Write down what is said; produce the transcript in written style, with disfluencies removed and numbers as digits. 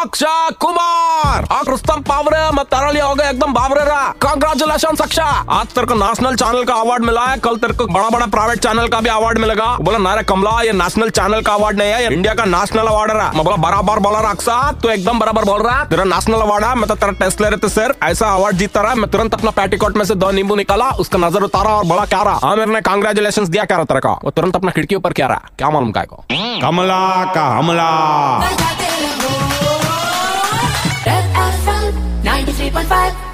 अक्षय कुमार और रुस्तम पावरे। मैं तेरा लिए हो गया एकदम बावरे रहा। कांग्रेचुलेशन अक्षय, आज तेरे को नेशनल चैनल का अवार्ड मिला है, कल तेरे को बड़ा बड़ा प्राइवेट चैनल का भी अवार्ड मिलेगा। बोला नारे कमला, ये नेशनल चैनल का अवार्ड नहीं है, ये इंडिया का नेशनल अवार्ड रहा। मैं बोला बराबर बोला रहा अक्षय, तू एकदम बराबर बोल रहा, तेरा नेशनल अवार्ड है। मैं तो तेरा ले रहे थे सर, ऐसा अवार्ड जीता रहा। मैं तुरंत अपना पेटीकोट में से 2 नींबू निकाला, उसका नजर उतारा और बड़ा क्या रहा, आमिर ने कांग्रेचुलेशंस दिया। क्या रहा तेरे को? वो तुरंत अपना खिड़की ऊपर क्या रहा, क्या मालूम काय को। कमला का हमला। 93.5